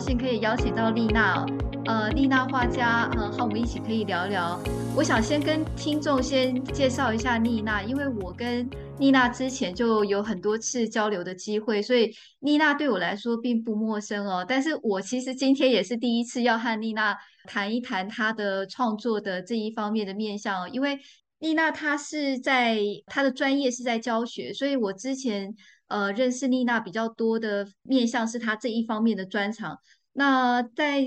兴可以邀请到Li-nan，Li-nan画家，和我们一起可以聊聊。我想先跟听众先介绍一下Li-nan，因为我跟Li-nan之前就有很多次交流的机会，所以Li-nan对我来说并不陌生哦。但是我其实今天也是第一次要和Li-nan谈一谈她的创作的这一方面的面向哦，因为Li-nan她的专业是在教学，所以我之前认识Li-nan比较多的面向是她这一方面的专长。那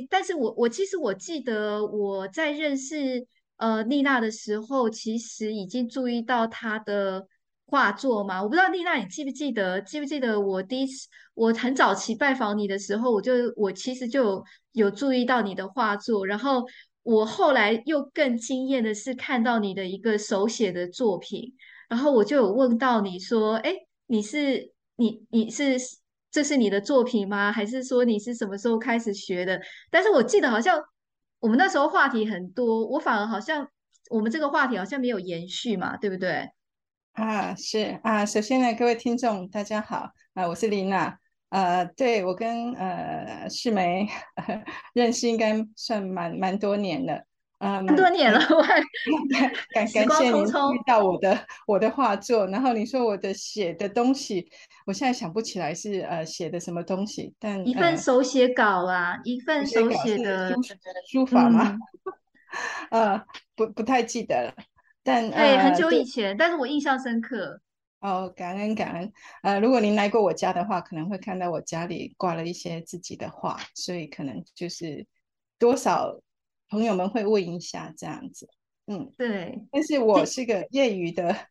但是我其实我记得我在认识Li-nan的时候，其实已经注意到她的画作嘛。我不知道Li-nan你记不记得我很早期拜访你的时候，我其实就有注意到你的画作，然后我后来又更惊艳的是看到你的一个手写的作品，然后我就有问到你说，这是你的作品吗？还是说你是什么时候开始学的？但是我记得好像我们那时候话题很多，我反而好像我们这个话题好像没有延续嘛，对不对？是啊，首先呢，各位听众大家好啊，我是Li-nan。对，我跟世梅认识应该算蛮多年了，蛮多年了，感谢您遇到我的画作。然后你说我的写的东西，我现在想不起来是写的什么东西，但一份手写稿啊，一份手写的书法吗？不太记得了，但对，很久以前，但是我印象深刻。感恩。如果您来过我家的话，可能会看到我家里挂了一些自己的画，所以可能就是多少朋友们会问一下这样子。对。但是我是个业余的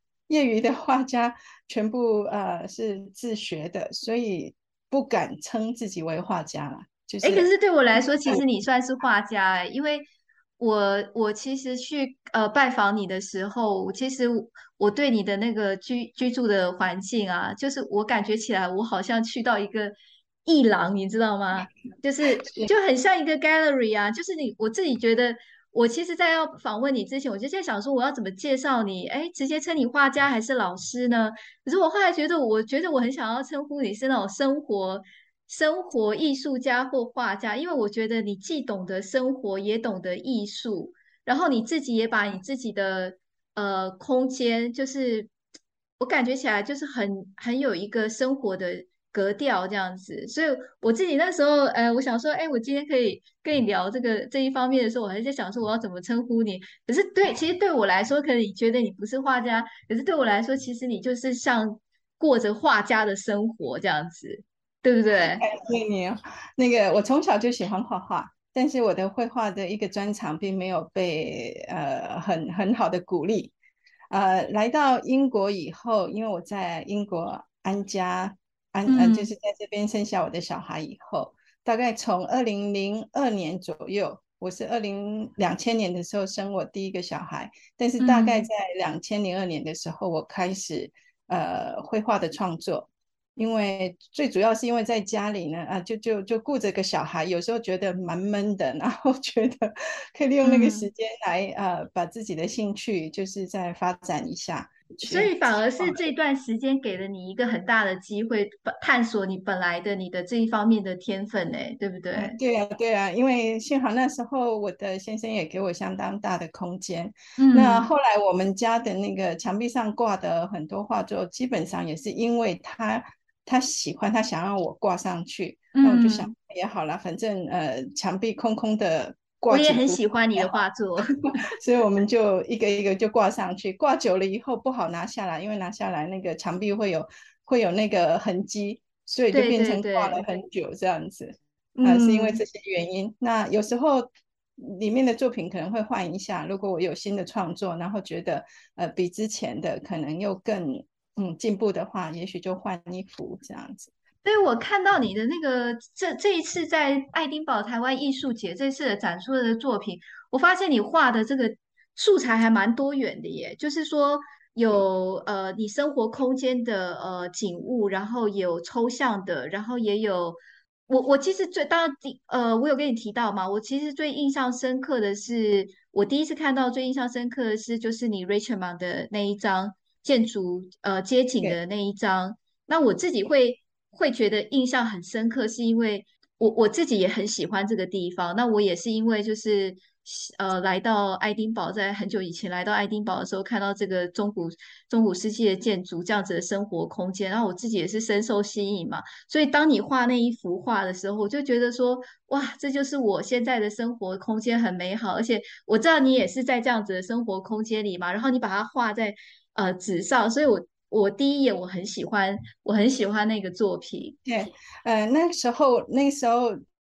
画家，全部是自学的，所以不敢称自己为画家啦。就是可是对我来说，其实你算是画家因为我其实去拜访你的时候，其实我对你的那个居住的环境啊，就是我感觉起来我好像去到一个艺廊，你知道吗？就是就很像一个 gallery 啊，就是我自己觉得，我其实在要访问你之前，我就在想说我要怎么介绍你，直接称你画家还是老师呢？可是我后来觉得我很想要称呼你是那种生活艺术家或画家，因为我觉得你既懂得生活也懂得艺术，然后你自己也把你自己的空间，就是我感觉起来就是很有一个生活的格调这样子。所以我自己那时候我想说我今天可以跟你聊这一方面的时候，我还在想说我要怎么称呼你。可是其实对我来说，可能你觉得你不是画家，可是对我来说，其实你就是像过着画家的生活这样子。对不对？对你那个，我从小就喜欢画画，但是我的绘画的一个专长并没有被很好的鼓励。来到英国以后，因为我在英国安家就是在这边生下我的小孩以后，大概从2002年左右，我是2000年的时候生我第一个小孩，但是大概在2002年的时候，我开始绘画的创作。因为最主要是因为在家里呢就顾着个小孩，有时候觉得蛮闷的，然后觉得可以利用那个时间来把自己的兴趣就是再发展一下，所以反而是这段时间给了你一个很大的机会，探索你本来的你的这一方面的天分，对不对？对啊，因为幸好那时候我的先生也给我相当大的空间。那后来我们家的那个墙壁上挂的很多画作，基本上也是因为他喜欢，他想让我挂上去，那我就想也好了，反正墙壁空空的，我也很喜欢你的画作所以我们就一个一个就挂上去，挂久了以后不好拿下来，因为拿下来那个墙壁会有那个痕迹，所以就变成挂了很久这样子。是因为这些原因。那有时候里面的作品可能会换一下，如果我有新的创作，然后觉得比之前的可能又更进步的话，也许就换一幅这样子。所以我看到你的那个这一次在爱丁堡台湾艺术节这次的展出的作品，我发现你画的这个素材还蛮多元的耶，就是说有你生活空间的景物，然后有抽象的，然后也有我其实我有跟你提到嘛，我其实最印象深刻的是，我第一次看到最印象深刻的是就是你 Richmond 的那一张建筑街景的那一张。那我自己会觉得印象很深刻，是因为我自己也很喜欢这个地方。那我也是因为就是来到爱丁堡，在很久以前来到爱丁堡的时候，看到这个中古世纪的建筑这样子的生活空间，然后我自己也是深受吸引嘛。所以当你画那一幅画的时候，我就觉得说，哇，这就是我现在的生活空间，很美好。而且我知道你也是在这样子的生活空间里嘛，然后你把它画在纸上，所以我第一眼我很喜欢那个作品。对，那时候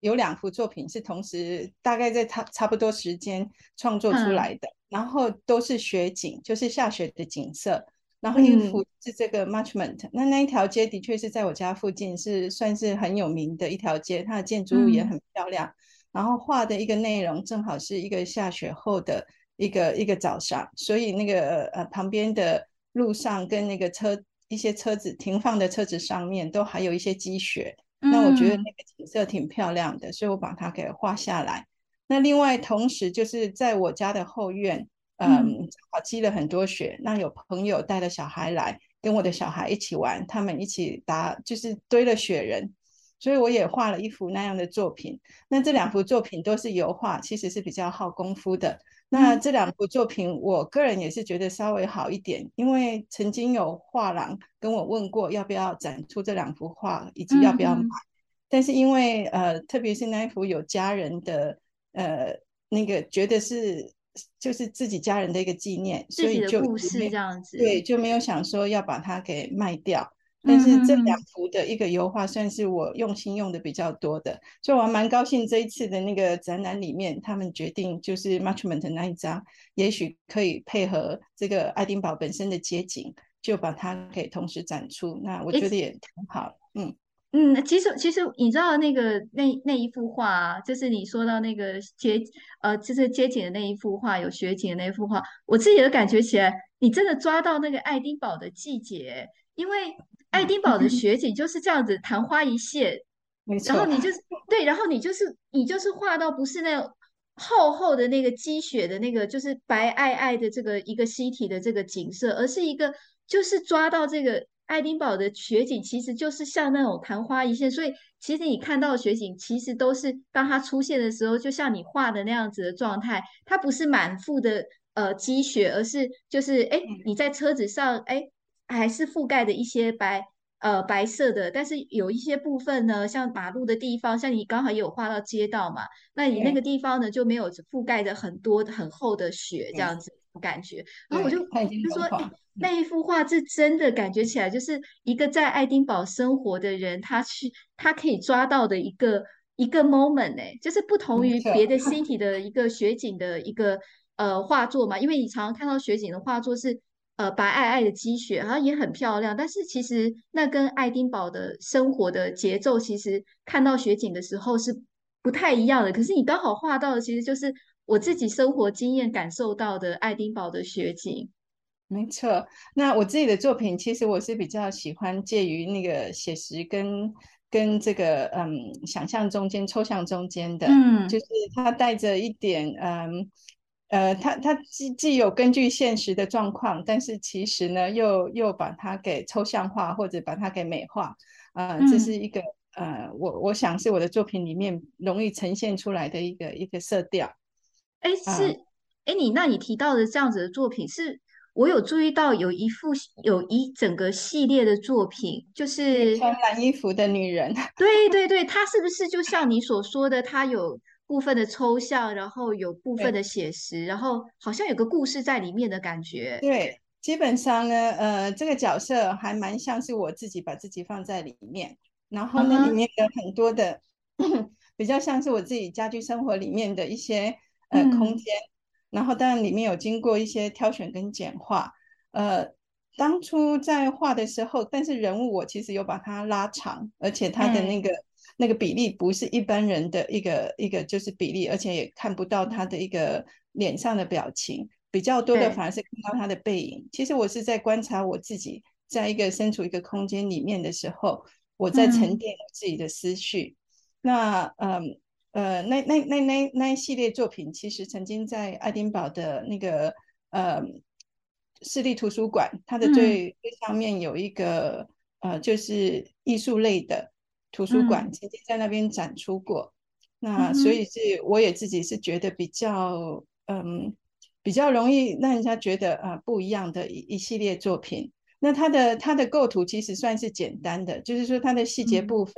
有两幅作品是同时大概在差不多时间创作出来的，然后都是雪景，就是下雪的景色。然后一幅是这个 Marchmont， 那一条街的确是在我家附近，是算是很有名的一条街，它的建筑物也很漂亮。然后画的一个内容正好是一个下雪后的一个早上，所以那个旁边的路上跟那个一些车子停放的车子上面都还有一些积雪，那我觉得那个景色挺漂亮的，所以我把它给画下来。那另外同时就是在我家的后院积了很多雪，那有朋友带了小孩来跟我的小孩一起玩，他们一起就是堆了雪人，所以我也画了一幅那样的作品。那这两幅作品都是油画，其实是比较耗功夫的。那这两幅作品我个人也是觉得稍微好一点，因为曾经有画廊跟我问过要不要展出这两幅画以及要不要买，但是因为特别是那一幅有家人的那个觉得是就是自己家人的一个纪念，所以就故事这样子，对，就没有想说要把它给卖掉。但是这两幅的一个油画算是我用心用的比较多的，所以我还蛮高兴这一次的那个展览里面他们决定就是 Marchmont 那一张也许可以配合这个爱丁堡本身的街景，就把它给同时展出，那我觉得也挺好。其实你知道那个那一幅画就是你说到那个就是街景的那一幅画，有雪景的那一幅画，我自己的感觉起来你真的抓到那个爱丁堡的季节，因为爱丁堡的雪景就是这样子昙花一现，没错。然后你就是对，然后你就是画到不是那种厚厚的那个积雪的那个就是白皑皑的这个一个溪体的这个景色，而是一个就是抓到这个爱丁堡的雪景，其实就是像那种昙花一现。所以其实你看到的雪景其实都是当它出现的时候就像你画的那样子的状态，它不是满腹的积雪，而是就是你在车子上还是覆盖的一些白色的，但是有一些部分呢，像马路的地方，像你刚好也有画到街道嘛，那你那个地方呢就没有覆盖着很多很厚的雪这样子感觉。然后我就说那一幅画是真的感觉起来就是一个在爱丁堡生活的人他可以抓到的一个 moment， 就是不同于别的 city 的一个雪景的一个画作嘛，因为你常常看到雪景的画作是白皑皑的积雪，然后也很漂亮，但是其实那跟爱丁堡的生活的节奏，其实看到雪景的时候是不太一样的。可是你刚好画到的，其实就是我自己生活经验感受到的爱丁堡的雪景。没错，那我自己的作品，其实我是比较喜欢介于那个写实跟这个想象中间、抽象中间的，就是它带着一点它 既有根据现实的状况，但是其实呢又把它给抽象化或者把它给美化，这是一个我想是我的作品里面容易呈现出来的一个色调。你提到的这样子的作品，是我有注意到有一整个系列的作品，就是穿蓝衣服的女人。对对对，她是不是就像你所说的，她有部分的抽象，然后有部分的写实，然后好像有个故事在里面的感觉。对，基本上呢这个角色还蛮像是我自己把自己放在里面，然后那里面有很多的比较像是我自己家居生活里面的一些空间，然后当然里面有经过一些挑选跟简化。当初在画的时候，但是人物我其实有把它拉长，而且它的那个比例不是一般人的一个就是比例，而且也看不到他的一个脸上的表情，比较多的反而是看到他的背影。其实我是在观察我自己在一个身处一个空间里面的时候，我在沉淀我自己的思绪。那一系列作品其实曾经在爱丁堡的那个市立图书馆，它的最上面有一个就是艺术类的图书馆曾经在那边展出过，那所以是我也自己是觉得比较比较容易让人家觉得不一样的一系列作品。那它的构图其实算是简单的，就是说它的细节部分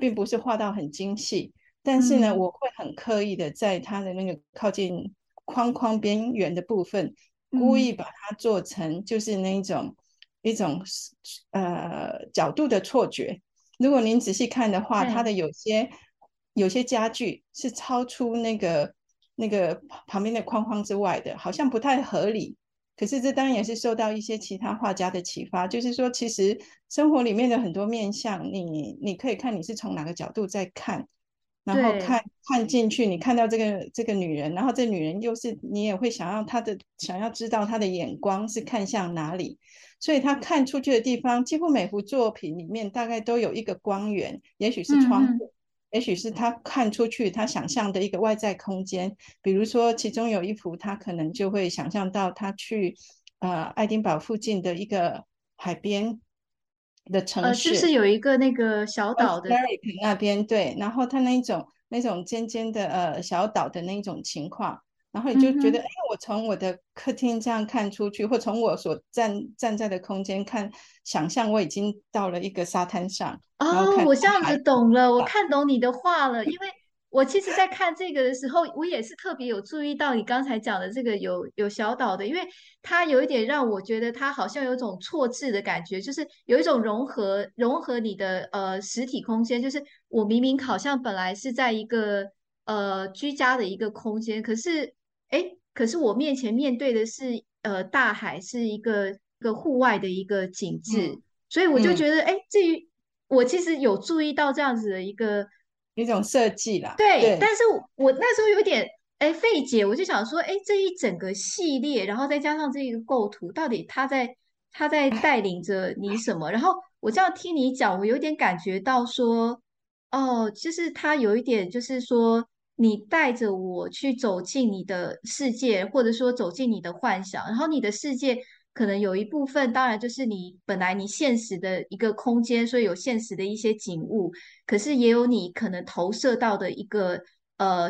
并不是画到很精细，但是呢我会很刻意的在它的那个靠近框框边缘的部分故意把它做成就是那一种角度的错觉。如果您仔细看的话，它的有些家具是超出那个旁边的框框之外的，好像不太合理。可是这当然也是受到一些其他画家的启发，就是说其实生活里面的很多面向，你可以看你是从哪个角度在看，然后看进去，你看到这个女人，然后这女人又是你也会想要知道她的眼光是看向哪里，所以她看出去的地方几乎每幅作品里面大概都有一个光源，也许是窗户，也许是他看出去他想象的一个外在空间。比如说其中有一幅他可能就会想象到他去爱丁堡附近的一个海边的城市，就是有一个那个小岛的那边，对，然后他那种尖尖的小岛的那种情况，然后你就觉得哎，我从我的客厅这样看出去，或从我所站在的空间看，想象我已经到了一个沙滩上。哦，我这样子懂了，我看懂你的话了。因为我其实在看这个的时候，我也是特别有注意到你刚才讲的这个有小岛的，因为它有一点让我觉得它好像有一种错置的感觉，就是有一种融合你的实体空间，就是我明明好像本来是在一个居家的一个空间，可是我面对的是大海，是一个户外的一个景致，所以我就觉得至于我其实有注意到这样子的一种设计啦，对，但是我那时候有点费解，我就想说这一整个系列，然后再加上这个构图，到底它在带领着你什么？然后我这样听你讲，我有点感觉到说，哦，就是它有一点就是说，你带着我去走进你的世界，或者说走进你的幻想，然后你的世界可能有一部分当然就是你本来你现实的一个空间，所以有现实的一些景物，可是也有你可能投射到的一个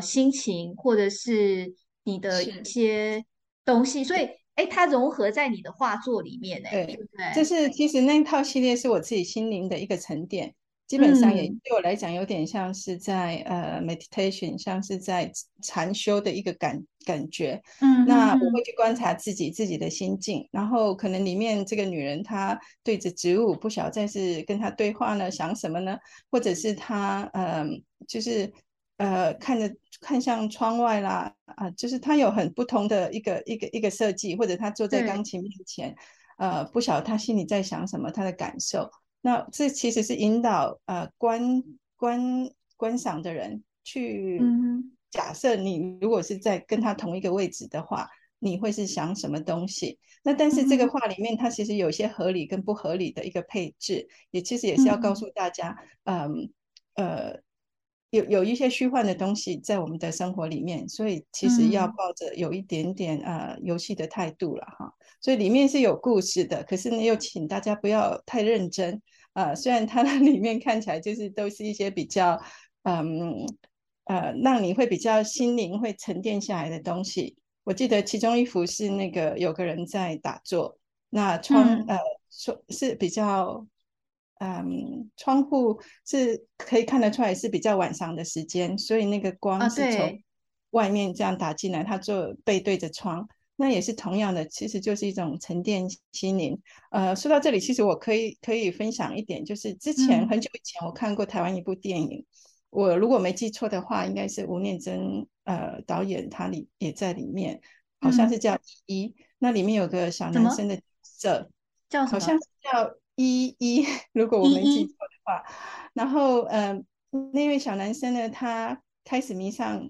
心情，或者是你的一些东西，所以它融合在你的画作里面，对不对？就是其实那套系列是我自己心灵的一个沉淀，基本上也对我来讲有点像是在meditation， 像是在禅修的一个感觉。那我会去观察自己的心境，然后可能里面这个女人她对着植物不晓得是跟她对话呢，想什么呢？或者是她就是看向窗外啦，就是她有很不同的一个设计，或者她坐在钢琴面前，不晓得她心里在想什么，她的感受。那这其实是引导观赏的人去假设你如果是在跟他同一个位置的话，你会是想什么东西。那但是这个画里面它其实有些合理跟不合理的一个配置，也其实也是要告诉大家有一些虚幻的东西在我们的生活里面，所以其实要抱着有一点点游戏的态度了哈。所以里面是有故事的，可是呢又请大家不要太认真，虽然它里面看起来就是都是一些比较让你会比较心灵会沉淀下来的东西。我记得其中一幅是那个有个人在打坐，那是比较窗户是可以看得出来是比较晚上的时间，所以那个光是从外面这样打进来，他坐背对着窗，那也是同样的，其实就是一种沉淀心灵。说到这里，其实我可以分享一点，就是之前很久以前我看过台湾一部电影，我如果没记错的话，应该是吴念真导演，他也在里面，好像是叫一，那里面有个小男生的角色叫什么，好像是叫一，如果我没记错的话，然后那位小男生呢，他开始迷上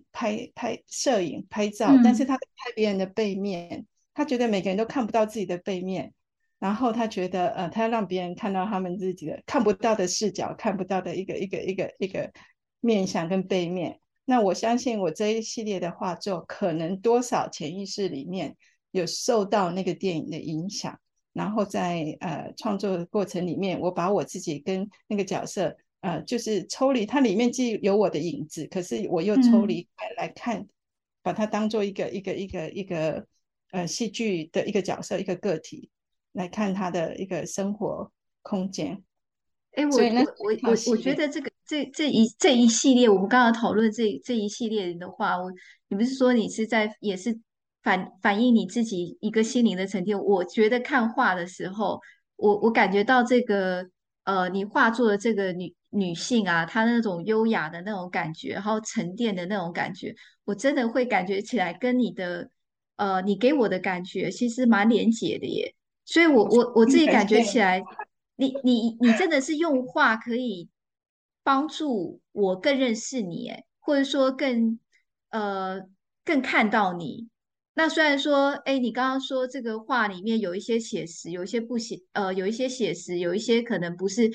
摄影拍照，但是他拍别人的背面，他觉得每个人都看不到自己的背面，然后他觉得他要让别人看到他们自己的看不到的视角，看不到的一个面向跟背面。那我相信我这一系列的画作可能多少潜意识里面有受到那个电影的影响，然后在创作的过程里面，我把我自己跟那个角色就是抽离，它里面既有我的影子，可是我又抽离来看，把它当做一个戏剧的一个角色，一个个体来看他的一个生活空间。我觉得这一系列，我们刚刚讨论这一系列的话，你不是说你是在也是反映你自己一个心灵的沉淀？我觉得看画的时候，我感觉到这个你画作的这个女性啊，她那种优雅的那种感觉，然后沉淀的那种感觉，我真的会感觉起来跟你的你给我的感觉其实蛮连结的耶。所以我自己感觉起来，你真的是用画可以帮助我更认识你，或者说更看到你。那虽然说，你刚刚说这个画里面有一些写实，有一些不写，有一些写实，有一些可能不是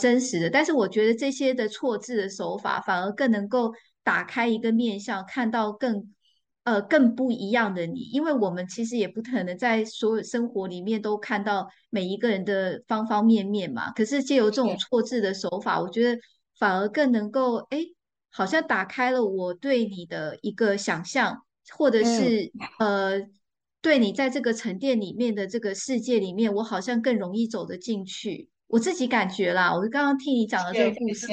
真实的，但是我觉得这些的错字的手法反而更能够打开一个面向，看到更不一样的你。因为我们其实也不可能在所有生活里面都看到每一个人的方方面面嘛，可是藉由这种错字的手法，我觉得反而更能够好像打开了我对你的一个想象，或者是对你在这个沉淀里面的这个世界里面，我好像更容易走得进去，我自己感觉啦。我刚刚听你讲的这个故事，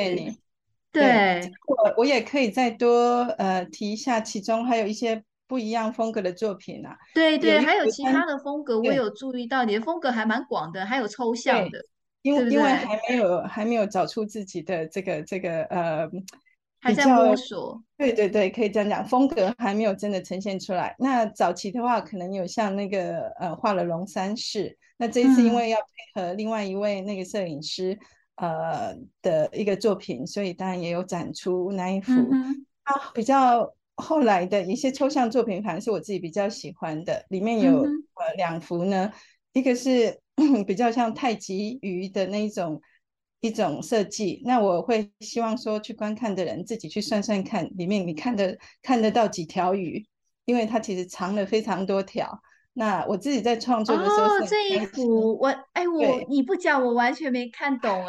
对，我也可以再多提一下，其中还有一些不一样风格的作品啊。对，还有其他的风格，我有注意到你的风格还蛮广的，还有抽象的，因为还没有找出自己的这个还在摸索。对，可以这样讲，风格还没有真的呈现出来。那早期的话，可能有像那个画了龙山寺，那这一次因为要配合另外一位那个摄影师。的一个作品，所以当然也有展出那一幅。比较后来的一些抽象作品反而是我自己比较喜欢的，里面有两幅呢，一个是比较像太极鱼的那一种设计，那我会希望说去观看的人自己去算算看里面你看得到几条鱼，因为它其实长了非常多条。那我自己在创作的时候这一幅你不讲我完全没看懂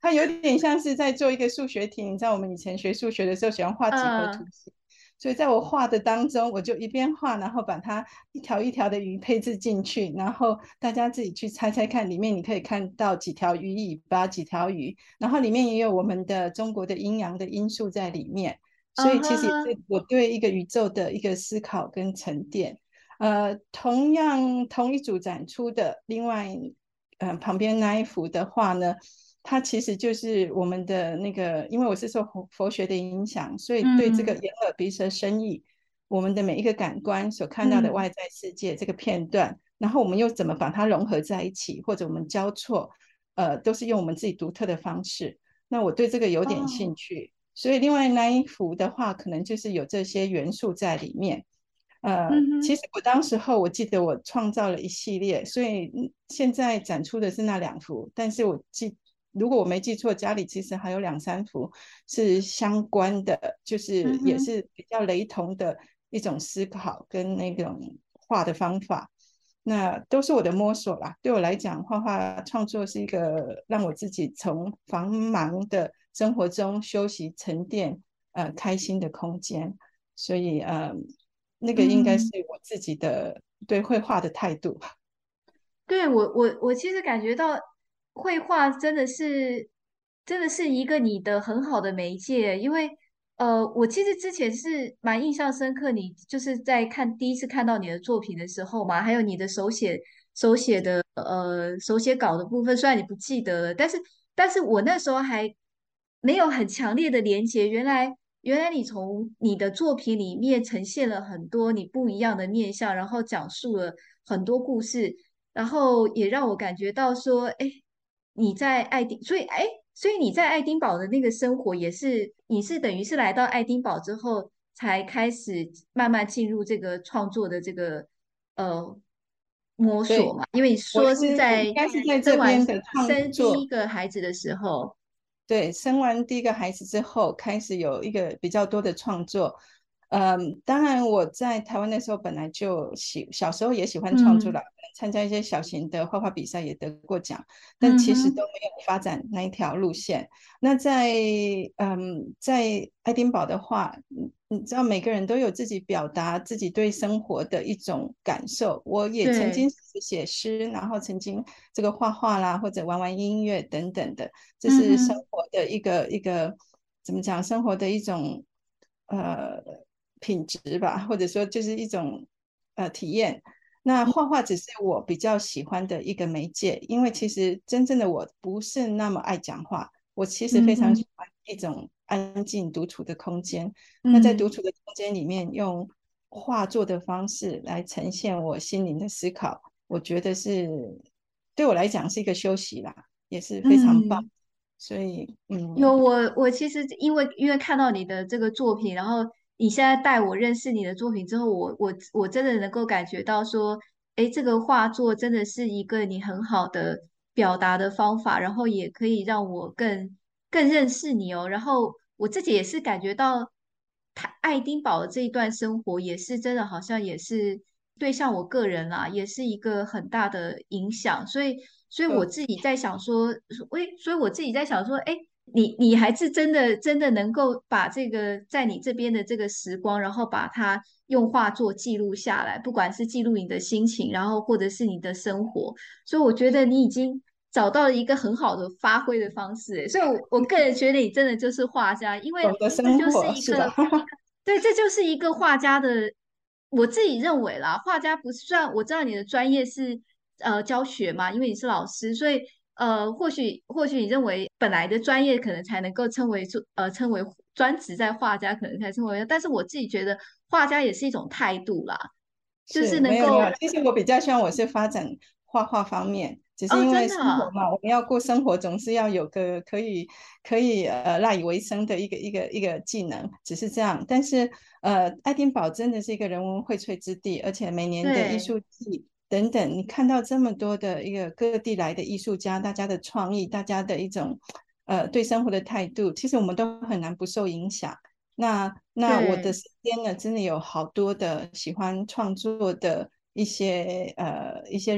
它有点像是在做一个数学题，你知道我们以前学数学的时候喜欢画几何图形，所以在我画的当中，我就一边画，然后把它一条一条的鱼配置进去，然后大家自己去猜猜看里面你可以看到几条鱼尾巴，几条鱼，然后里面也有我们的中国的阴阳的因素在里面，所以其实也是我对一个宇宙的一个思考跟沉淀。同一组展出的另外旁边那一幅的话呢，它其实就是我们的那个，因为我是受佛学的影响，所以对这个眼耳鼻舌身意，我们的每一个感官所看到的外在世界这个片段，然后我们又怎么把它融合在一起，或者我们交错，都是用我们自己独特的方式。那我对这个有点兴趣，所以另外那一幅的话可能就是有这些元素在里面。其实我当时候我记得我创造了一系列，所以现在展出的是那两幅，但是如果我没记错，家里其实还有两三幅是相关的，就是也是比较雷同的一种思考跟那种画的方法，那都是我的摸索啦。对我来讲，画画创作是一个让我自己从繁忙的生活中休息沉淀开心的空间，所以那个应该是我自己的对绘画的态度。对，我其实感觉到绘画真的是一个你的很好的媒介，因为我其实之前是蛮印象深刻，你就是在第一次看到你的作品的时候嘛，还有你的手写的手写稿的部分，虽然你不记得了，但是我那时候还没有很强烈的连结，原来你从你的作品里面呈现了很多你不一样的面向，然后讲述了很多故事，然后也让我感觉到说，你在所以你在爱丁堡的那个生活也是，你是等于是来到爱丁堡之后才开始慢慢进入这个创作的这个摸索嘛，因为你说是在应该是在这边的创作，生第一个孩子的时候。对，生完第一个孩子之后开始有一个比较多的创作，当然我在台湾那时候本来就小时候也喜欢创作了，参加一些小型的画画比赛也得过奖，但其实都没有发展那一条路线。那在爱丁堡的话，你知道每个人都有自己表达自己对生活的一种感受，我也曾经写诗，然后曾经这个画画啦，或者玩玩音乐等等的，这是生活的一个怎么讲，生活的一种品质吧，或者说就是一种体验。那画画只是我比较喜欢的一个媒介，因为其实真正的我不是那么爱讲话，我其实非常喜欢一种安静独处的空间，那在独处的空间里面用画作的方式来呈现我心灵的思考，我觉得是对我来讲是一个休息啦，也是非常棒。所以有我其实因为看到你的这个作品，然后你现在带我认识你的作品之后，我真的能够感觉到说，哎，这个画作真的是一个你很好的表达的方法，然后也可以让我更认识你哦。然后我自己也是感觉到爱丁堡的这一段生活也是真的好像也是对像我个人啦，也是一个很大的影响，所以我自己在想说，哎，你还是真的能够把这个在你这边的这个时光，然后把它用画作记录下来，不管是记录你的心情，然后或者是你的生活，所以我觉得你已经找到了一个很好的发挥的方式，所以我个人觉得你真的就是画家，因为这就是一个对，这就是一个画家的，我自己认为啦，画家不算，我知道你的专业是教学嘛，因为你是老师，所以或许你认为本来的专业可能才能够称为专职在画家，可能才称为，但是我自己觉得画家也是一种态度啦，就是能够其实我比较希望我是发展画画方面，只是因为生活嘛，我们要过生活，总是要有个可以赖以为生的一个技能，只是这样。但是爱丁堡真的是一个人文荟萃之地，而且每年的艺术季等等，你看到这么多的一个各地来的艺术家，大家的创意，大家的一种对生活的态度，其实我们都很难不受影响。那我的身边呢，真的有好多的喜欢创作的一些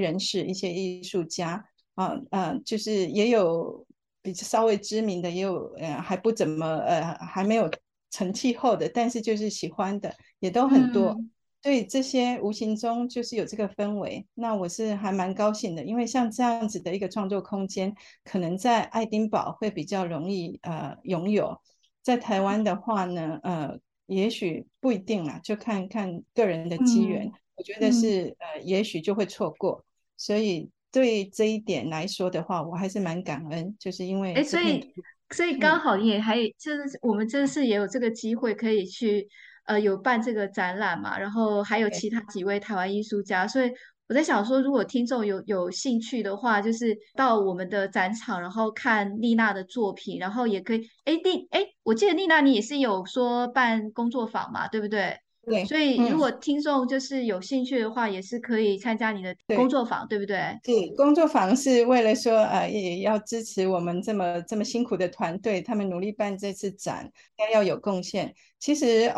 人士，一些艺术家啊，就是也有比较稍微知名的，也有还不怎么还没有成气候的，但是就是喜欢的也都很多。对，这些无形中就是有这个氛围，那我是还蛮高兴的，因为像这样子的一个创作空间，可能在爱丁堡会比较容易拥有，在台湾的话呢，也许不一定啦，就看个人的机缘。我觉得是也许就会错过，所以对这一点来说的话，我还是蛮感恩，就是因为所以刚好也还就是我们这次也有这个机会可以去有办这个展览嘛，然后还有其他几位台湾艺术家，所以我在想说，如果听众有兴趣的话，就是到我们的展场，然后看丽娜的作品，然后也可以我记得丽娜你也是有说办工作坊嘛，对不对？对，所以如果听众就是有兴趣的话，也是可以参加你的工作坊， 对不对？对，工作坊是为了说也要支持我们这么辛苦的团队，他们努力办这次展，应该要有贡献。其实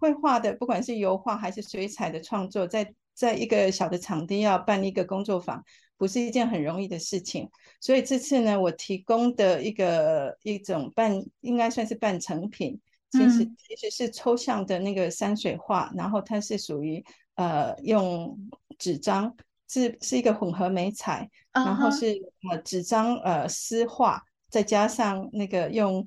绘画的，不管是油画还是水彩的创作，在一个小的场地要办一个工作坊，不是一件很容易的事情。所以这次呢，我提供的一种应该算是半成品，其实是抽象的那个山水画，然后它是属于用纸张，是一个混合媒材，然后是纸张丝画，再加上那个用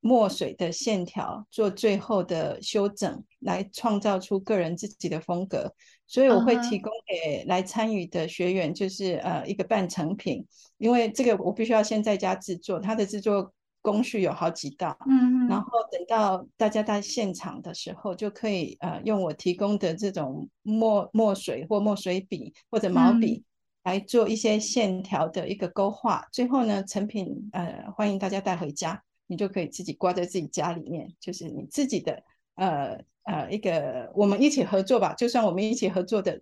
墨水的线条做最后的修整，来创造出个人自己的风格。所以我会提供给来参与的学员就是一个半成品，因为这个我必须要先在家制作，它的制作工序有好几道，然后等到大家在现场的时候，就可以用我提供的这种墨水或墨水笔或者毛笔来做一些线条的一个勾画，最后呢成品欢迎大家带回家，你就可以自己挂在自己家里面，就是你自己的一个我们一起合作吧，就算我们一起合作的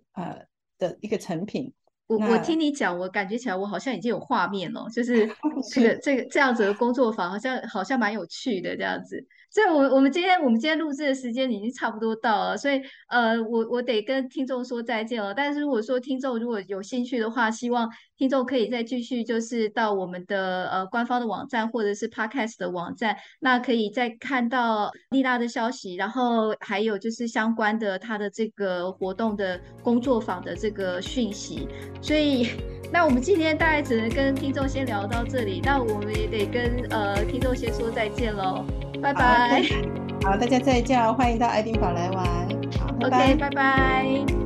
一个成品，我听你讲，我感觉起来我好像已经有画面了，就是这样子的工作坊好像蛮有趣的这样子。所以我们今天录制的时间已经差不多到了，所以我得跟听众说再见了。但是如果说听众如果有兴趣的话，希望听众可以再继续就是到我们的官方的网站或者是 Podcast 的网站，那可以再看到莉娜的消息，然后还有就是相关的她的这个活动的工作坊的这个讯息。所以那我们今天大概只能跟听众先聊到这里，那我们也得跟听众先说再见咯，拜拜。好，大家再见，欢迎到爱丁堡来玩。好，拜拜。OK， 拜拜。